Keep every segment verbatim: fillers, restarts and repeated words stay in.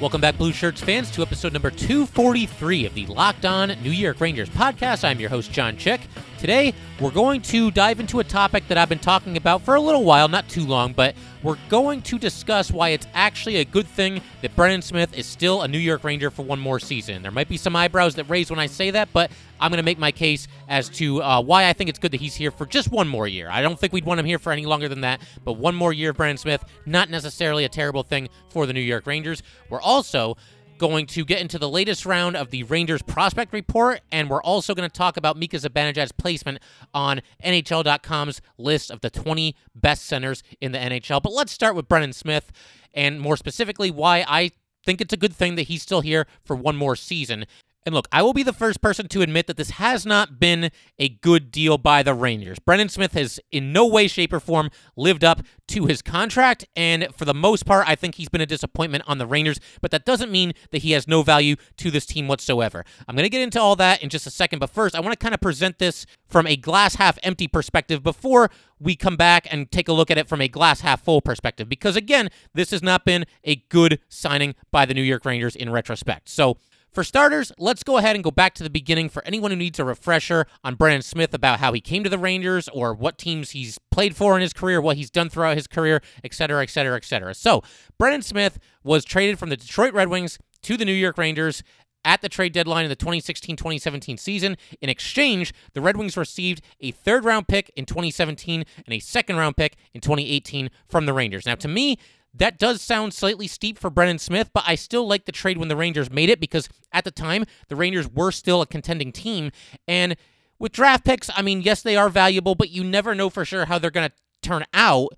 Welcome back, Blue Shirts fans, to episode number two forty-three of the Locked On New York Rangers podcast. I'm your host, John Chick. Today, we're going to dive into a topic that I've been talking about for a little while, not too long, but we're going to discuss why it's actually a good thing that Brendan Smith is still a New York Ranger for one more season. There might be some eyebrows that raise when I say that, but I'm going to make my case as to uh, why I think it's good that he's here for just one more year. I don't think we'd want him here for any longer than that, but one more year of Brendan Smith, not necessarily a terrible thing for the New York Rangers. We're also going to get into the latest round of the Rangers prospect report, and we're also going to talk about Mika Zibanejad's placement on N H L dot com's list of the twenty best centers in the N H L. But let's start with Brendan Smith, and more specifically why I think it's a good thing that he's still here for one more season. And look, I will be the first person to admit that this has not been a good deal by the Rangers. Brendan Smith has in no way, shape, or form lived up to his contract, and for the most part, I think he's been a disappointment on the Rangers, but that doesn't mean that he has no value to this team whatsoever. I'm going to get into all that in just a second, but first, I want to kind of present this from a glass-half-empty perspective before we come back and take a look at it from a glass-half-full perspective, because again, this has not been a good signing by the New York Rangers in retrospect. So, for starters, let's go ahead and go back to the beginning for anyone who needs a refresher on Brendan Smith about how he came to the Rangers or what teams he's played for in his career, what he's done throughout his career, et cetera, et cetera, et cetera. So Brendan Smith was traded from the Detroit Red Wings to the New York Rangers at the trade deadline in the twenty sixteen twenty seventeen season. In exchange, the Red Wings received a third-round pick in twenty seventeen and a second-round pick in twenty eighteen from the Rangers. Now, to me, that does sound slightly steep for Brendan Smith, but I still like the trade when the Rangers made it because at the time, the Rangers were still a contending team. And with draft picks, I mean, yes, they are valuable, but you never know for sure how they're going to turn out.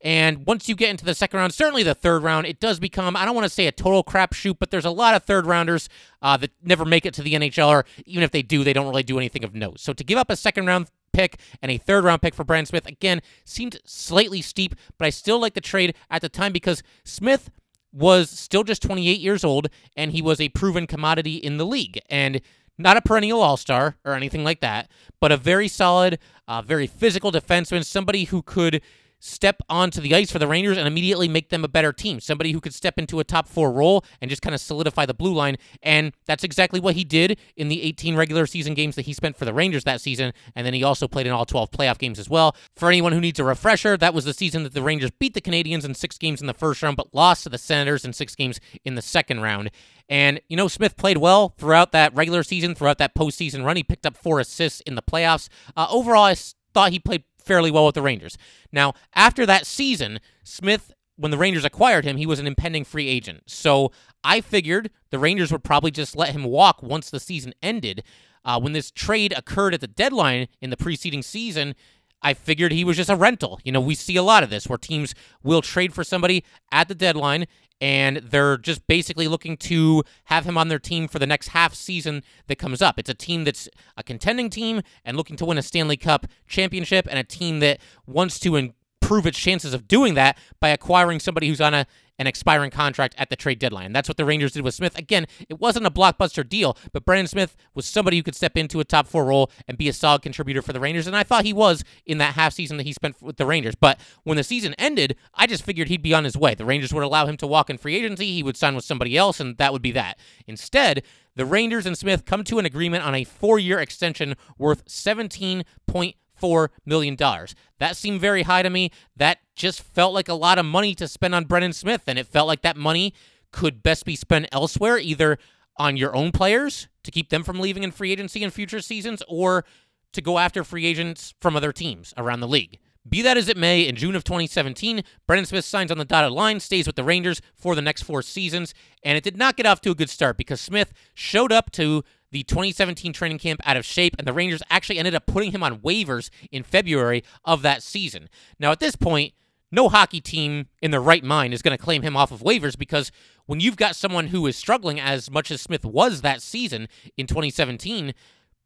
And once you get into the second round, certainly the third round, it does become, I don't want to say a total crapshoot, but there's a lot of third rounders uh, that never make it to the N H L, or even if they do, they don't really do anything of note. So to give up a second round pick and a third round pick for Brendan Smith, again, seemed slightly steep, but I still like the trade at the time because Smith was still just twenty-eight years old and he was a proven commodity in the league and not a perennial all-star or anything like that, but a very solid, uh, very physical defenseman, somebody who could step onto the ice for the Rangers and immediately make them a better team. Somebody who could step into a top four role and just kind of solidify the blue line. And that's exactly what he did in the eighteen regular season games that he spent for the Rangers that season. And then he also played in all twelve playoff games as well. For anyone who needs a refresher, that was the season that the Rangers beat the Canadiens in six games in the first round, but lost to the Senators in six games in the second round. And, you know, Smith played well throughout that regular season, throughout that postseason run. He picked up four assists in the playoffs. Uh, overall, I thought he played fairly well with the Rangers. Now, after that season, Smith, when the Rangers acquired him, he was an impending free agent. So I figured the Rangers would probably just let him walk once the season ended. Uh, when this trade occurred at the deadline in the preceding season, I figured he was just a rental. You know, we see a lot of this where teams will trade for somebody at the deadline and they're just basically looking to have him on their team for the next half season that comes up. It's a team that's a contending team and looking to win a Stanley Cup championship and a team that wants to improve its chances of doing that by acquiring somebody who's on a an expiring contract at the trade deadline. That's what the Rangers did with Smith. Again, it wasn't a blockbuster deal, but Brendan Smith was somebody who could step into a top four role and be a solid contributor for the Rangers, and I thought he was in that half season that he spent with the Rangers. But when the season ended, I just figured he'd be on his way. The Rangers would allow him to walk in free agency, he would sign with somebody else, and that would be that. Instead, the Rangers and Smith come to an agreement on a four-year extension worth seventeen point four million dollars. That seemed very high to me. That just felt like a lot of money to spend on Brendan Smith, and it felt like that money could best be spent elsewhere, either on your own players to keep them from leaving in free agency in future seasons or to go after free agents from other teams around the league. Be that as it may, in June of twenty seventeen, Brendan Smith signs on the dotted line, stays with the Rangers for the next four seasons, and it did not get off to a good start because Smith showed up to the twenty seventeen training camp out of shape, and the Rangers actually ended up putting him on waivers in February of that season. Now, at this point, no hockey team in their right mind is going to claim him off of waivers, because when you've got someone who is struggling as much as Smith was that season in twenty seventeen,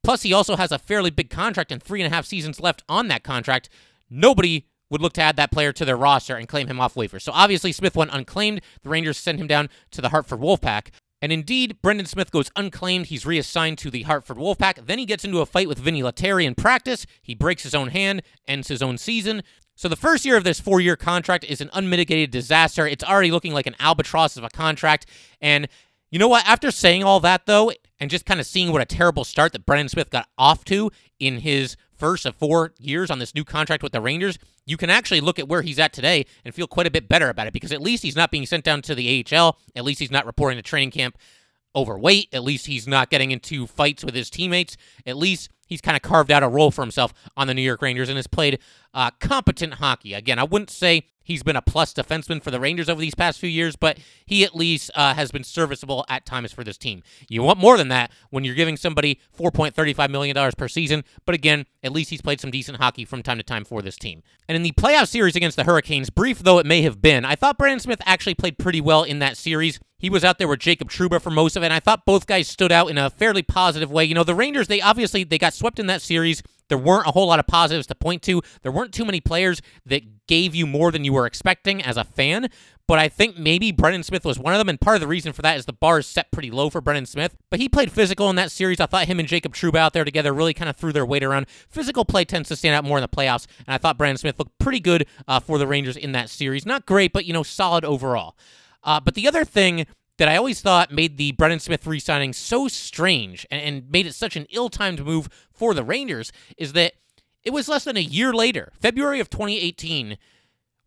plus he also has a fairly big contract and three and a half seasons left on that contract, nobody would look to add that player to their roster and claim him off waivers. So obviously Smith went unclaimed. The Rangers sent him down to the Hartford Wolfpack. And indeed, Brendan Smith goes unclaimed. He's reassigned to the Hartford Wolfpack. Then he gets into a fight with Vinny Lettieri in practice. He breaks his own hand, ends his own season. So the first year of this four-year contract is an unmitigated disaster. It's already looking like an albatross of a contract. And you know what? After saying all that, though, and just kind of seeing what a terrible start that Brendan Smith got off to in his first of four years on this new contract with the Rangers, you can actually look at where he's at today and feel quite a bit better about it, because at least he's not being sent down to the A H L. At least he's not reporting to training camp overweight. At least he's not getting into fights with his teammates. At least he's kind of carved out a role for himself on the New York Rangers and has played uh, competent hockey. Again, I wouldn't say he's been a plus defenseman for the Rangers over these past few years, but he at least uh, has been serviceable at times for this team. You want more than that when you're giving somebody four point three five million dollars per season, but again, at least he's played some decent hockey from time to time for this team. And in the playoff series against the Hurricanes, brief though it may have been, I thought Brendan Smith actually played pretty well in that series. He was out there with Jacob Trouba for most of it, and I thought both guys stood out in a fairly positive way. You know, the Rangers, they obviously, they got swept in that series. There weren't a whole lot of positives to point to. There weren't too many players that gave you more than you were expecting as a fan, but I think maybe Brendan Smith was one of them, and part of the reason for that is the bar is set pretty low for Brendan Smith, but he played physical in that series. I thought him and Jacob Trouba out there together really kind of threw their weight around. Physical play tends to stand out more in the playoffs, and I thought Brendan Smith looked pretty good uh, for the Rangers in that series. Not great, but, you know, solid overall. Uh, but the other thing that I always thought made the Brendan Smith re-signing so strange and, and made it such an ill-timed move for the Rangers is that it was less than a year later, February of twenty eighteen,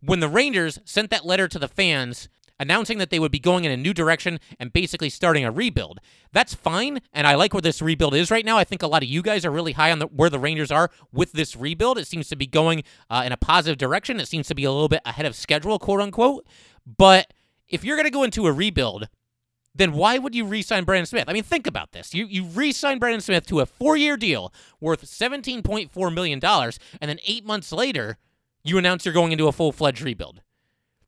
when the Rangers sent that letter to the fans announcing that they would be going in a new direction and basically starting a rebuild. That's fine, and I like where this rebuild is right now. I think a lot of you guys are really high on the, where the Rangers are with this rebuild. It seems to be going uh, in a positive direction. It seems to be a little bit ahead of schedule, quote-unquote, but if you're going to go into a rebuild, then why would you re-sign Brendan Smith? I mean, think about this. You you re-sign Brendan Smith to a four-year deal worth seventeen point four million dollars, and then eight months later, you announce you're going into a full-fledged rebuild.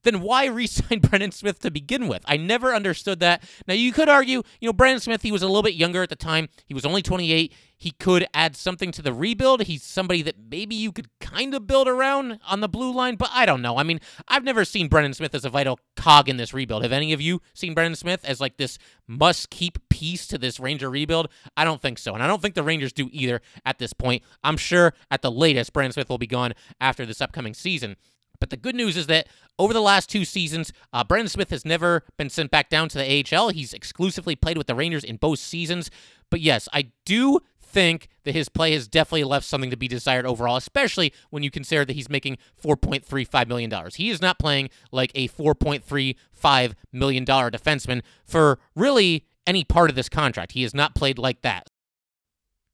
Then why re-sign Brendan Smith to begin with? I never understood that. Now, you could argue, you know, Brendan Smith, he was a little bit younger at the time. He was only twenty-eight. He could add something to the rebuild. He's somebody that maybe you could kind of build around on the blue line, but I don't know. I mean, I've never seen Brendan Smith as a vital cog in this rebuild. Have any of you seen Brendan Smith as like this must-keep piece to this Ranger rebuild? I don't think so, and I don't think the Rangers do either at this point. I'm sure at the latest, Brendan Smith will be gone after this upcoming season. But the good news is that over the last two seasons, uh, Brendan Smith has never been sent back down to the A H L. He's exclusively played with the Rangers in both seasons. But yes, I do think that his play has definitely left something to be desired overall, especially when you consider that he's making four point three five million dollars. He is not playing like a four point three five million dollars defenseman for really any part of this contract. He has not played like that.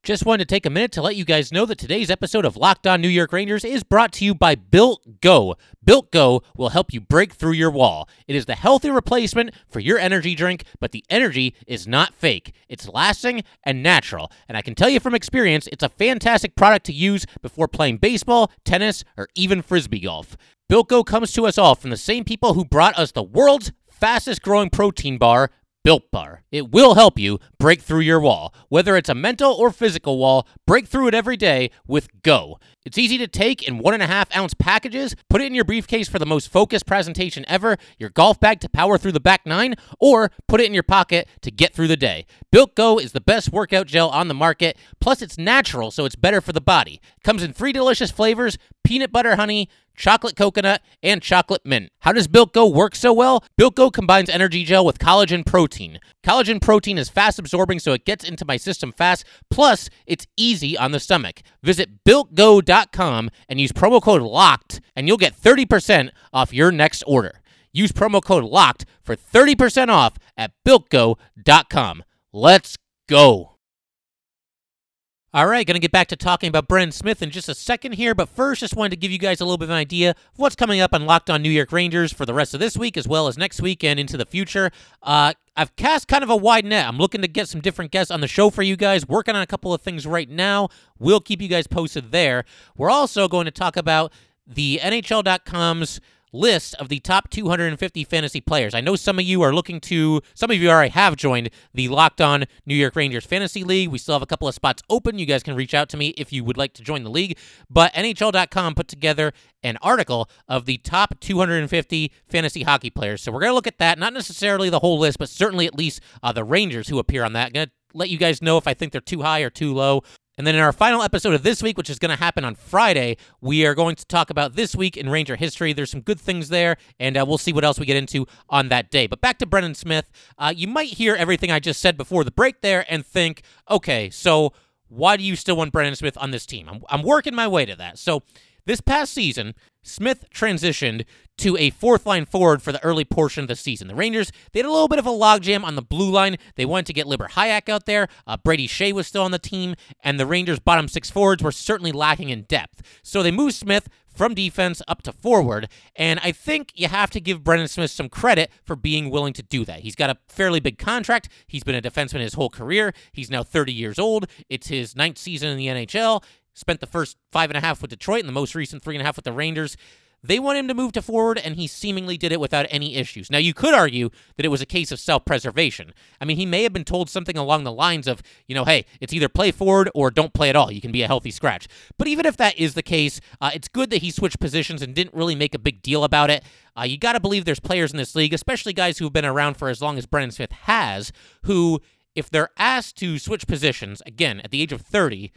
Just wanted to take a minute to let you guys know that today's episode of Locked On New York Rangers is brought to you by Built Go. Built Go will help you break through your wall. It is the healthy replacement for your energy drink, but the energy is not fake. It's lasting and natural. And I can tell you from experience, it's a fantastic product to use before playing baseball, tennis, or even Frisbee golf. Built Go comes to us all from the same people who brought us the world's fastest growing protein bar, Built Bar. It will help you break through your wall. Whether it's a mental or physical wall, break through it every day with Go. It's easy to take in one and a half ounce packages, put it in your briefcase for the most focused presentation ever, your golf bag to power through the back nine, or put it in your pocket to get through the day. Built Go is the best workout gel on the market, plus it's natural, so it's better for the body. It comes in three delicious flavors, peanut butter honey, chocolate coconut, and chocolate mint. How does Built Go work so well? Built Go combines energy gel with collagen protein. Collagen protein is fast absorbing, so it gets into my system fast, plus it's easy on the stomach. Visit built go dot com and use promo code LOCKED, and you'll get thirty percent off your next order. Use promo code LOCKED for thirty percent off at built go dot com. Let's go. All right, going to get back to talking about Brendan Smith in just a second here, but first just wanted to give you guys a little bit of an idea of what's coming up on Locked On New York Rangers for the rest of this week as well as next week and into the future. Uh, I've cast kind of a wide net. I'm looking to get some different guests on the show for you guys, working on a couple of things right now. We'll keep you guys posted there. We're also going to talk about the N H L dot com's list of the top two hundred fifty fantasy players. I know some of you are looking to, some of you already have joined the Locked On New York Rangers Fantasy League. We still have a couple of spots open. You guys can reach out to me if you would like to join the league. But N H L dot com put together an article of the top two hundred fifty fantasy hockey players. So we're going to look at that, not necessarily the whole list, but certainly at least uh, the Rangers who appear on that. Going to let you guys know if I think they're too high or too low. And then in our final episode of this week, which is going to happen on Friday, we are going to talk about this week in Ranger history. There's some good things there, and uh, we'll see what else we get into on that day. But back to Brendan Smith. Uh, you might hear everything I just said before the break there and think, okay, so why do you still want Brendan Smith on this team? I'm, I'm working my way to that. So this past season, Smith transitioned to a fourth-line forward for the early portion of the season. The Rangers, they had a little bit of a logjam on the blue line. They wanted to get Libor Hajek out there. Uh, Brady Shea was still on the team, and the Rangers' bottom six forwards were certainly lacking in depth. So they moved Smith from defense up to forward, and I think you have to give Brendan Smith some credit for being willing to do that. He's got a fairly big contract. He's been a defenseman his whole career. He's now thirty years old. It's his ninth season in the N H L. Spent the first five and a half with Detroit and the most recent three and a half with the Rangers. They want him to move to forward, and he seemingly did it without any issues. Now, you could argue that it was a case of self-preservation. I mean, he may have been told something along the lines of, you know, hey, it's either play forward or don't play at all. You can be a healthy scratch. But even if that is the case, uh, it's good that he switched positions and didn't really make a big deal about it. Uh, you got to believe there's players in this league, especially guys who have been around for as long as Brendan Smith has, who, if they're asked to switch positions, again, at the age of thirty,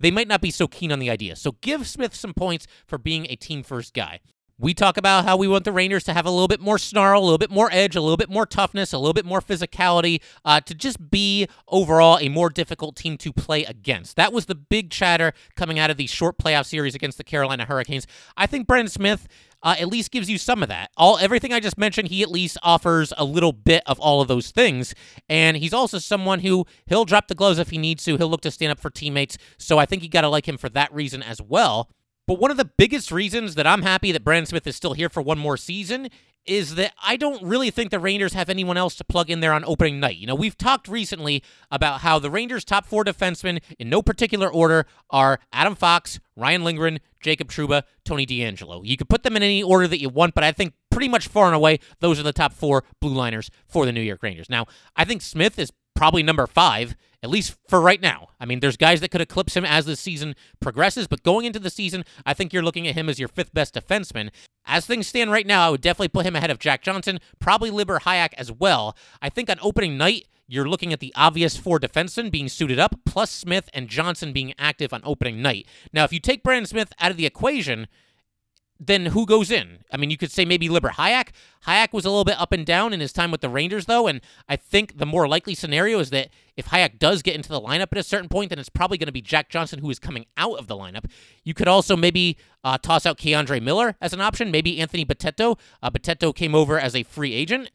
they might not be so keen on the idea. So give Smith some points for being a team-first guy. We talk about how we want the Rangers to have a little bit more snarl, a little bit more edge, a little bit more toughness, a little bit more physicality, uh, to just be overall a more difficult team to play against. That was the big chatter coming out of the short playoff series against the Carolina Hurricanes. I think Brendan Smith uh, at least gives you some of that. All everything I just mentioned, he at least offers a little bit of all of those things. And he's also someone who he'll drop the gloves if he needs to. He'll look to stand up for teammates. So I think you got to like him for that reason as well. But one of the biggest reasons that I'm happy that Brendan Smith is still here for one more season is that I don't really think the Rangers have anyone else to plug in there on opening night. You know, we've talked recently about how the Rangers' top four defensemen, in no particular order, are Adam Fox, Ryan Lindgren, Jacob Trouba, Tony DeAngelo. You could put them in any order that you want, but I think pretty much far and away, those are the top four blue liners for the New York Rangers. Now, I think Smith is probably number five, at least for right now. I mean, there's guys that could eclipse him as the season progresses, but going into the season, I think you're looking at him as your fifth best defenseman. As things stand right now, I would definitely put him ahead of Jack Johnson, probably Libor Hajek as well. I think on opening night, you're looking at the obvious four defensemen being suited up, plus Smith and Johnson being active on opening night. Now, if you take Brendan Smith out of the equation, then who goes in? I mean, you could say maybe Libor Hajek. Hajek was a little bit up and down in his time with the Rangers, though, and I think the more likely scenario is that if Hajek does get into the lineup at a certain point, then it's probably going to be Jack Johnson who is coming out of the lineup. You could also maybe uh, toss out Keandre Miller as an option, maybe Anthony Batetto. Uh, Batetto came over as a free agent.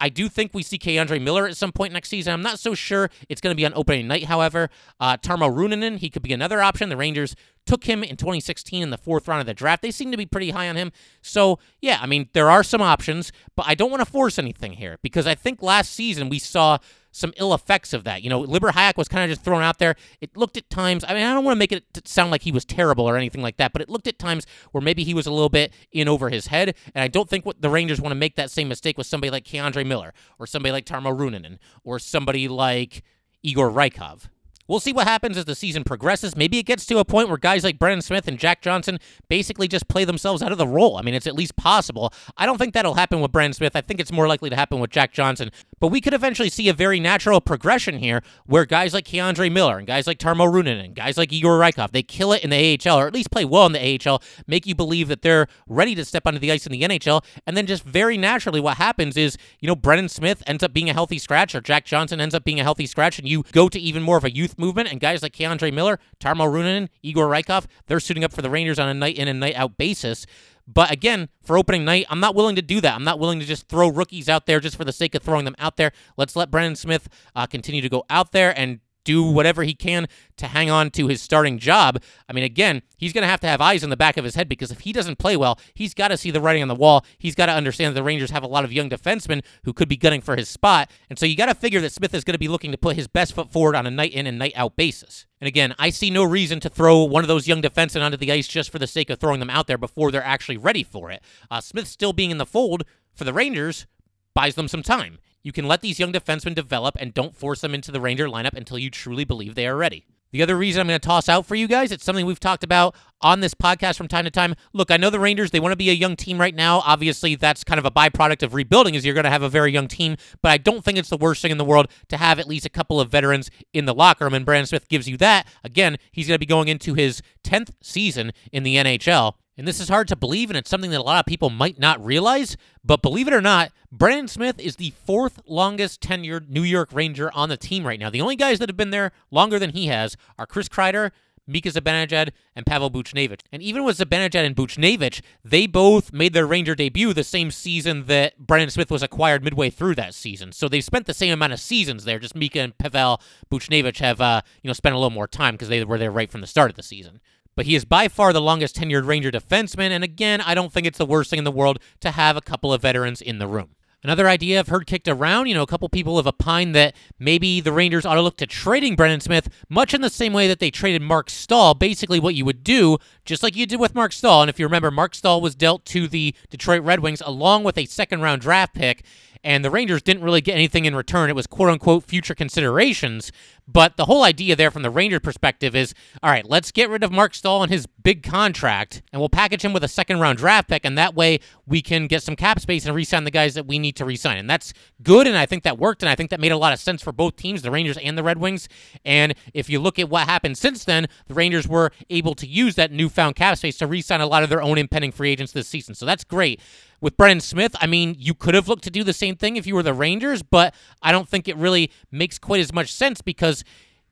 I do think we see Keandre Miller at some point next season. I'm not so sure it's going to be on opening night, however. Uh, Tarmo Reunanen, he could be another option. The Rangers took him in twenty sixteen in the fourth round of the draft. They seem to be pretty high on him. So, yeah, I mean, there are some options, but I don't want to force anything here because I think last season we saw some ill effects of that. You know, Libor Hajek was kind of just thrown out there. It looked at times, I mean, I don't want to make it sound like he was terrible or anything like that, but it looked at times where maybe he was a little bit in over his head, and I don't think what the Rangers want to make that same mistake with somebody like Keandre Miller or somebody like Tarmo Reunanen or somebody like Igor Rykov. We'll see what happens as the season progresses. Maybe it gets to a point where guys like Brendan Smith and Jack Johnson basically just play themselves out of the role. I mean, it's at least possible. I don't think that'll happen with Brendan Smith. I think it's more likely to happen with Jack Johnson. But we could eventually see a very natural progression here where guys like Keandre Miller and guys like Tarmo Reunanen and guys like Igor Rykov, they kill it in the A H L or at least play well in the A H L, make you believe that they're ready to step onto the ice in the N H L. And then just very naturally what happens is, you know, Brendan Smith ends up being a healthy scratch or Jack Johnson ends up being a healthy scratch and you go to even more of a youth movement and guys like Keandre Miller, Tarmo Reunanen, Igor Rykov, they're suiting up for the Rangers on a night in and night out basis. But again, for opening night, I'm not willing to do that. I'm not willing to just throw rookies out there just for the sake of throwing them out there. Let's let Brendan Smith uh, continue to go out there and do whatever he can to hang on to his starting job. I mean, again, he's going to have to have eyes on the back of his head, because if he doesn't play well, he's got to see the writing on the wall. He's got to understand that the Rangers have a lot of young defensemen who could be gunning for his spot. And so you got to figure that Smith is going to be looking to put his best foot forward on a night in and night out basis. And again, I see no reason to throw one of those young defensemen onto the ice just for the sake of throwing them out there before they're actually ready for it. Uh, Smith still being in the fold for the Rangers buys them some time. You can let these young defensemen develop and don't force them into the Ranger lineup until you truly believe they are ready. The other reason I'm going to toss out for you guys, it's something we've talked about on this podcast from time to time. Look, I know the Rangers, they want to be a young team right now. Obviously, that's kind of a byproduct of rebuilding, is you're going to have a very young team, but I don't think it's the worst thing in the world to have at least a couple of veterans in the locker room, and Brendan Smith gives you that. Again, he's going to be going into his tenth season in the N H L. And this is hard to believe, and it's something that a lot of people might not realize, but believe it or not, Brendan Smith is the fourth longest tenured New York Ranger on the team right now. The only guys that have been there longer than he has are Chris Kreider, Mika Zibanejad, and Pavel Buchnevich. And even with Zibanejad and Buchnevich, they both made their Ranger debut the same season that Brendan Smith was acquired midway through that season. So they've spent the same amount of seasons there, just Mika and Pavel Buchnevich have uh, you know, spent a little more time because they were there right from the start of the season. But he is by far the longest tenured Ranger defenseman, and again, I don't think it's the worst thing in the world to have a couple of veterans in the room. Another idea I've heard kicked around, you know, a couple people have opined that maybe the Rangers ought to look to trading Brendan Smith, much in the same way that they traded Marc Staal. Basically what you would do, just like you did with Marc Staal, and if you remember, Marc Staal was dealt to the Detroit Red Wings along with a second-round draft pick, and the Rangers didn't really get anything in return. It was quote-unquote future considerations, but the whole idea there from the Ranger perspective is, all right, let's get rid of Marc Staal and his big contract, and we'll package him with a second-round draft pick, and that way we can get some cap space and re-sign the guys that we need to re-sign. And that's good, and I think that worked, and I think that made a lot of sense for both teams, the Rangers and the Red Wings. And if you look at what happened since then, the Rangers were able to use that newfound cap space to re-sign a lot of their own impending free agents this season, so that's great. With Brendan Smith, I mean, you could have looked to do the same thing if you were the Rangers, but I don't think it really makes quite as much sense, because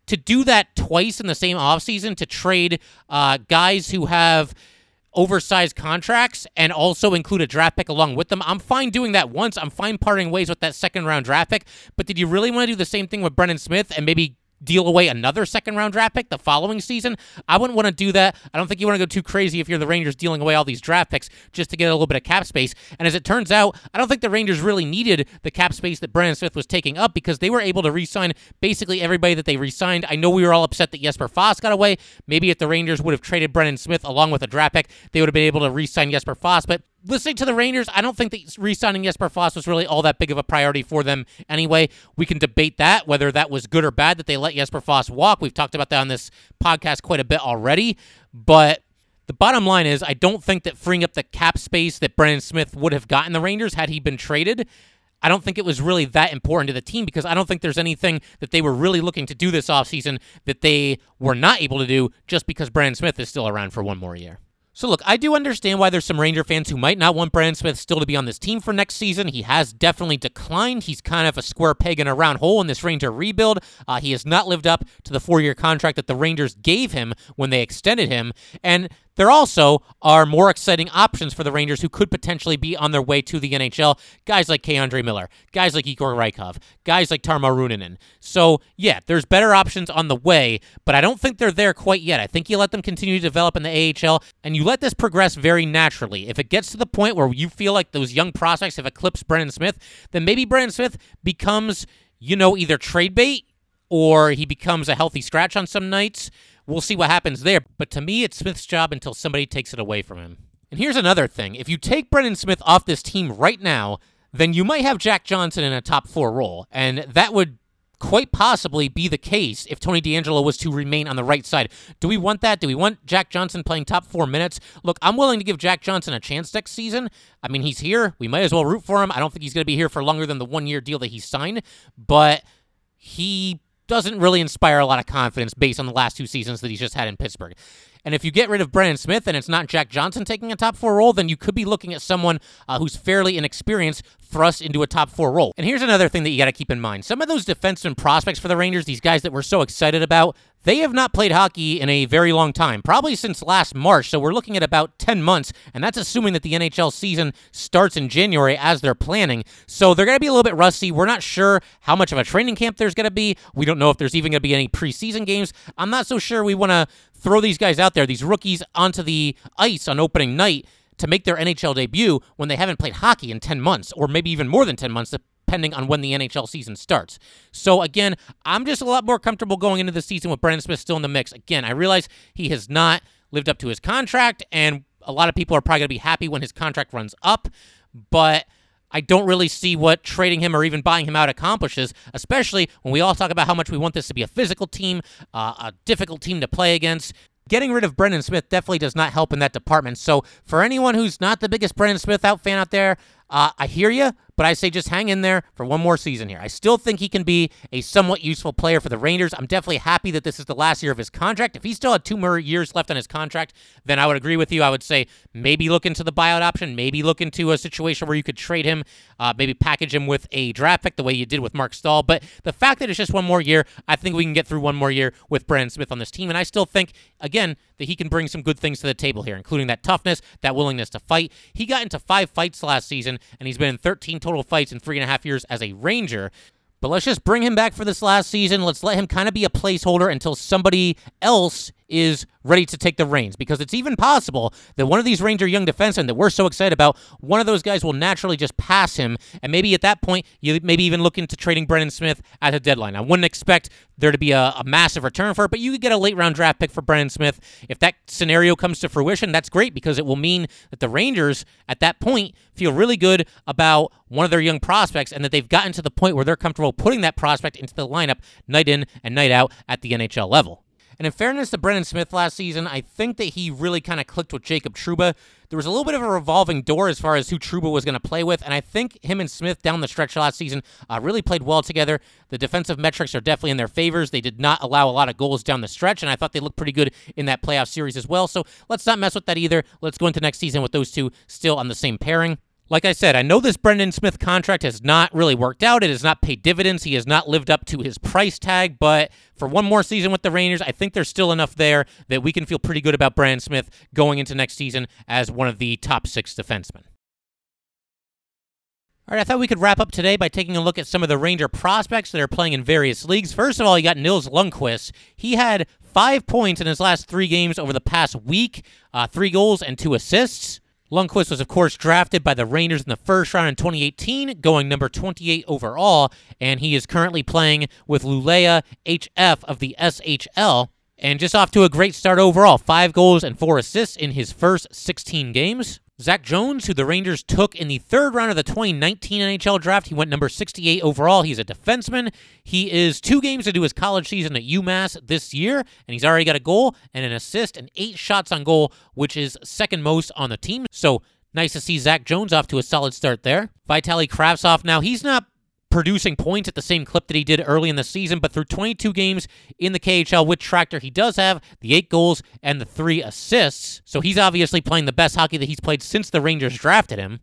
to do that twice in the same offseason, to trade uh, guys who have oversized contracts and also include a draft pick along with them, I'm fine doing that once. I'm fine parting ways with that second-round draft pick, but did you really want to do the same thing with Brendan Smith and maybe deal away another second-round draft pick the following season? I wouldn't want to do that. I don't think you want to go too crazy if you're the Rangers dealing away all these draft picks just to get a little bit of cap space. And as it turns out, I don't think the Rangers really needed the cap space that Brendan Smith was taking up, because they were able to re-sign basically everybody that they re-signed. I know we were all upset that Jesper Foss got away. Maybe if the Rangers would have traded Brendan Smith along with a draft pick, they would have been able to re-sign Jesper Foss, but listening to the Rangers, I don't think that re-signing Jesper Foss was really all that big of a priority for them anyway. We can debate that, whether that was good or bad that they let Jesper Foss walk. We've talked about that on this podcast quite a bit already, but the bottom line is I don't think that freeing up the cap space that Brendan Smith would have gotten the Rangers had he been traded, I don't think it was really that important to the team, because I don't think there's anything that they were really looking to do this offseason that they were not able to do just because Brendan Smith is still around for one more year. So look, I do understand why there's some Ranger fans who might not want Brendan Smith still to be on this team for next season. He has definitely declined. He's kind of a square peg in a round hole in this Ranger rebuild. Uh, he has not lived up to the four-year contract that the Rangers gave him when they extended him. And there also are more exciting options for the Rangers who could potentially be on their way to the N H L. Guys like Keandre Miller, guys like Igor Rykov, guys like Tarmo Reunanen. So, yeah, there's better options on the way, but I don't think they're there quite yet. I think you let them continue to develop in the A H L, and you let this progress very naturally. If it gets to the point where you feel like those young prospects have eclipsed Brendan Smith, then maybe Brendan Smith becomes, you know, either trade bait or he becomes a healthy scratch on some nights. We'll see what happens there, but to me, it's Smith's job until somebody takes it away from him. And here's another thing. If you take Brendan Smith off this team right now, then you might have Jack Johnson in a top four role, and that would quite possibly be the case if Tony DeAngelo was to remain on the right side. Do we want that? Do we want Jack Johnson playing top four minutes? Look, I'm willing to give Jack Johnson a chance next season. I mean, he's here. We might as well root for him. I don't think he's going to be here for longer than the one-year deal that he signed, but he doesn't really inspire a lot of confidence based on the last two seasons that he's just had in Pittsburgh. And if you get rid of Brendan Smith and it's not Jack Johnson taking a top four role, then you could be looking at someone uh, who's fairly inexperienced thrust into a top four role. And here's another thing that you got to keep in mind. Some of those defenseman prospects for the Rangers, these guys that we're so excited about, They have not played hockey in a very long time, probably since last March, so we're looking at about ten months, and that's assuming that the N H L season starts in January as they're planning. So they're going to be a little bit rusty. We're not sure how much of a training camp there's going to be. We don't know if there's even going to be any preseason games. I'm not so sure we want to throw these guys out there, these rookies, onto the ice on opening night to make their N H L debut when they haven't played hockey in ten months, or maybe even more than ten months, depending on when the N H L season starts. So again, I'm just a lot more comfortable going into the season with Brendan Smith still in the mix. Again, I realize he has not lived up to his contract, and a lot of people are probably going to be happy when his contract runs up, but I don't really see what trading him or even buying him out accomplishes, especially when we all talk about how much we want this to be a physical team, uh, a difficult team to play against. Getting rid of Brendan Smith definitely does not help in that department. So for anyone who's not the biggest Brendan Smith out fan out there, uh, I hear you, but I say just hang in there for one more season here. I still think he can be a somewhat useful player for the Rangers. I'm definitely happy that this is the last year of his contract. If he still had two more years left on his contract, then I would agree with you. I would say maybe look into the buyout option, maybe look into a situation where you could trade him, uh, maybe package him with a draft pick the way you did with Marc Staal. But the fact that it's just one more year, I think we can get through one more year with Brendan Smith on this team. And I still think, again, Again, that he can bring some good things to the table here, including that toughness, that willingness to fight. He got into five fights last season, and he's been in thirteen total fights in three and a half years as a Ranger. But let's just bring him back for this last season. Let's let him kind of be a placeholder until somebody else is ready to take the reins, because it's even possible that one of these Ranger young defensemen that we're so excited about, one of those guys will naturally just pass him, and maybe at that point, you maybe even look into trading Brendan Smith at the deadline. I wouldn't expect there to be a, a massive return for it, but you could get a late-round draft pick for Brendan Smith. If that scenario comes to fruition, that's great, because it will mean that the Rangers, at that point, feel really good about one of their young prospects, and that they've gotten to the point where they're comfortable putting that prospect into the lineup night in and night out at the N H L level. And in fairness to Brendan Smith last season, I think that he really kind of clicked with Jacob Trouba. There was a little bit of a revolving door as far as who Trouba was going to play with, and I think him and Smith down the stretch last season uh, really played well together. The defensive metrics are definitely in their favors. They did not allow a lot of goals down the stretch, and I thought they looked pretty good in that playoff series as well. So let's not mess with that either. Let's go into next season with those two still on the same pairing. Like I said, I know this Brendan Smith contract has not really worked out. It has not paid dividends. He has not lived up to his price tag, but for one more season with the Rangers, I think there's still enough there that we can feel pretty good about Brendan Smith going into next season as one of the top six defensemen. All right, I thought we could wrap up today by taking a look at some of the Ranger prospects that are playing in various leagues. First of all, you got Nils Lundqvist. He had five points in his last three games over the past week, uh, three goals and two assists. Lundqvist was, of course, drafted by the Rangers in the first round in twenty eighteen, going number twenty-eight overall, and he is currently playing with Luleå H F of the S H L, and just off to a great start overall, five goals and four assists in his first sixteen games. Zach Jones, who the Rangers took in the third round of the twenty nineteen N H L draft, he went number sixty-eight overall. He's a defenseman. He is two games into his college season at UMass this year, and he's already got a goal and an assist and eight shots on goal, which is second most on the team. So nice to see Zach Jones off to a solid start there. Vitaly Kravtsov, now he's not producing points at the same clip that he did early in the season, but through twenty-two games in the K H L with Tractor, he does have the eight goals and the three assists, so he's obviously playing the best hockey that he's played since the Rangers drafted him.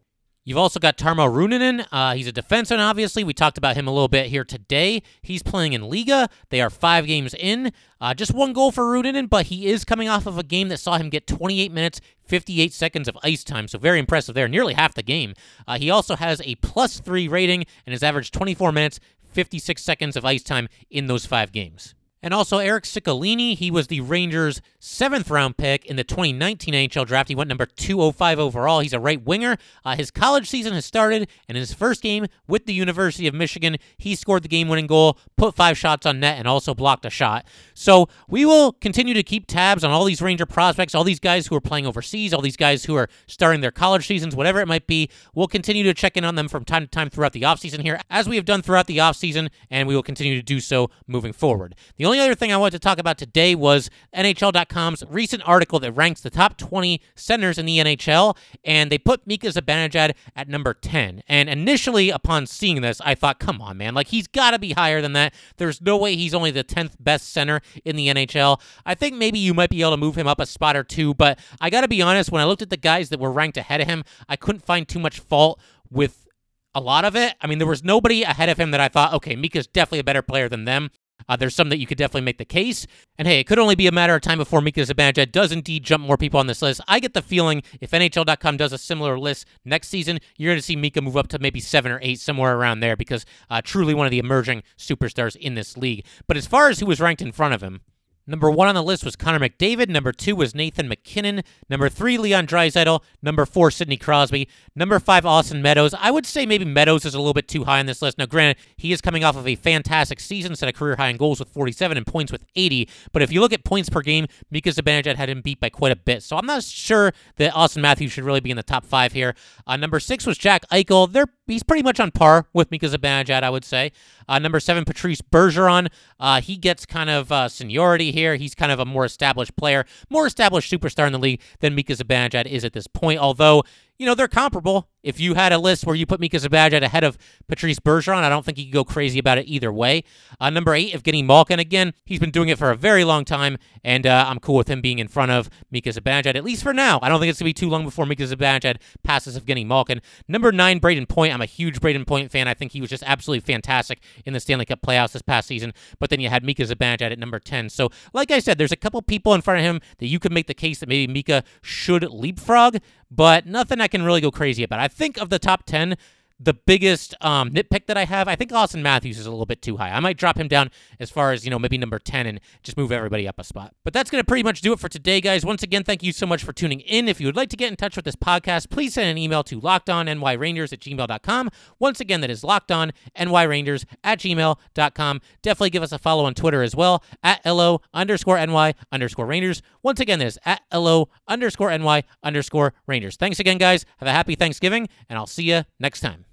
You've also got Tarmo Reunanen. Uh, he's a defenseman, obviously. We talked about him a little bit here today. He's playing in Liga. They are five games in. Uh, just one goal for Reunanen, but he is coming off of a game that saw him get twenty-eight minutes, fifty-eight seconds of ice time, so very impressive there, nearly half the game. Uh, he also has a plus three rating and has averaged twenty-four minutes, fifty-six seconds of ice time in those five games. And also Eric Ciccolini, he was the Rangers' seventh round pick in the twenty nineteen N H L draft. He went number two oh five overall. He's a right winger. Uh, his college season has started, and in his first game with the University of Michigan, he scored the game-winning goal, put five shots on net, and also blocked a shot. So we will continue to keep tabs on all these Ranger prospects, all these guys who are playing overseas, all these guys who are starting their college seasons, whatever it might be. We'll continue to check in on them from time to time throughout the offseason here, as we have done throughout the offseason, and we will continue to do so moving forward. The only The only other thing I wanted to talk about today was N H L dot com's recent article that ranks the top twenty centers in the N H L, and they put Mika Zibanejad at number ten. And initially, upon seeing this, I thought, come on, man. Like, he's got to be higher than that. There's no way he's only the tenth best center in the N H L. I think maybe you might be able to move him up a spot or two, but I got to be honest, when I looked at the guys that were ranked ahead of him, I couldn't find too much fault with a lot of it. I mean, there was nobody ahead of him that I thought, okay, Mika's definitely a better player than them. Uh, there's some that you could definitely make the case. And hey, it could only be a matter of time before Mika Zibanejad does indeed jump more people on this list. I get the feeling if N H L dot com does a similar list next season, you're going to see Mika move up to maybe seven or eight, somewhere around there, because uh, truly one of the emerging superstars in this league. But as far as who was ranked in front of him, number one on the list was Connor McDavid. Number two was Nathan MacKinnon. Number three, Leon Draisaitl. Number four, Sidney Crosby. Number five, Austin Meadows. I would say maybe Meadows is a little bit too high on this list. Now, granted, he is coming off of a fantastic season, set a career high in goals with forty-seven and points with eighty. But if you look at points per game, Mika Zibanejad had him beat by quite a bit. So I'm not sure that Auston Matthews should really be in the top five here. Uh, number six was Jack Eichel. They're He's pretty much on par with Mika Zibanejad, I would say. Uh, number seven, Patrice Bergeron. Uh, he gets kind of uh, seniority here. He's kind of a more established player, more established superstar in the league than Mika Zibanejad is at this point, although, you know, they're comparable. If you had a list where you put Mika Zibanejad ahead of Patrice Bergeron, I don't think you could go crazy about it either way. Uh, number eight, Evgeny Malkin. Again, he's been doing it for a very long time, and uh, I'm cool with him being in front of Mika Zibanejad, at least for now. I don't think it's going to be too long before Mika Zibanejad passes Evgeny Malkin. Number nine, Brayden Point. I'm a huge Brayden Point fan. I think he was just absolutely fantastic in the Stanley Cup playoffs this past season, but then you had Mika Zibanejad at number ten. So, like I said, there's a couple people in front of him that you could make the case that maybe Mika should leapfrog, but nothing I can really go crazy about. I think of the top ten, the biggest um, nitpick that I have, I think Auston Matthews is a little bit too high. I might drop him down as far as, you know, maybe number ten and just move everybody up a spot. But that's going to pretty much do it for today, guys. Once again, thank you so much for tuning in. If you would like to get in touch with this podcast, please send an email to locked on n y rangers at gmail dot com. Once again, that is locked on n y rangers at gmail dot com. Definitely give us a follow on Twitter as well, at LO underscore NY underscore Rangers. Once again, that is at LO underscore NY underscore Rangers. Thanks again, guys. Have a happy Thanksgiving, and I'll see you next time.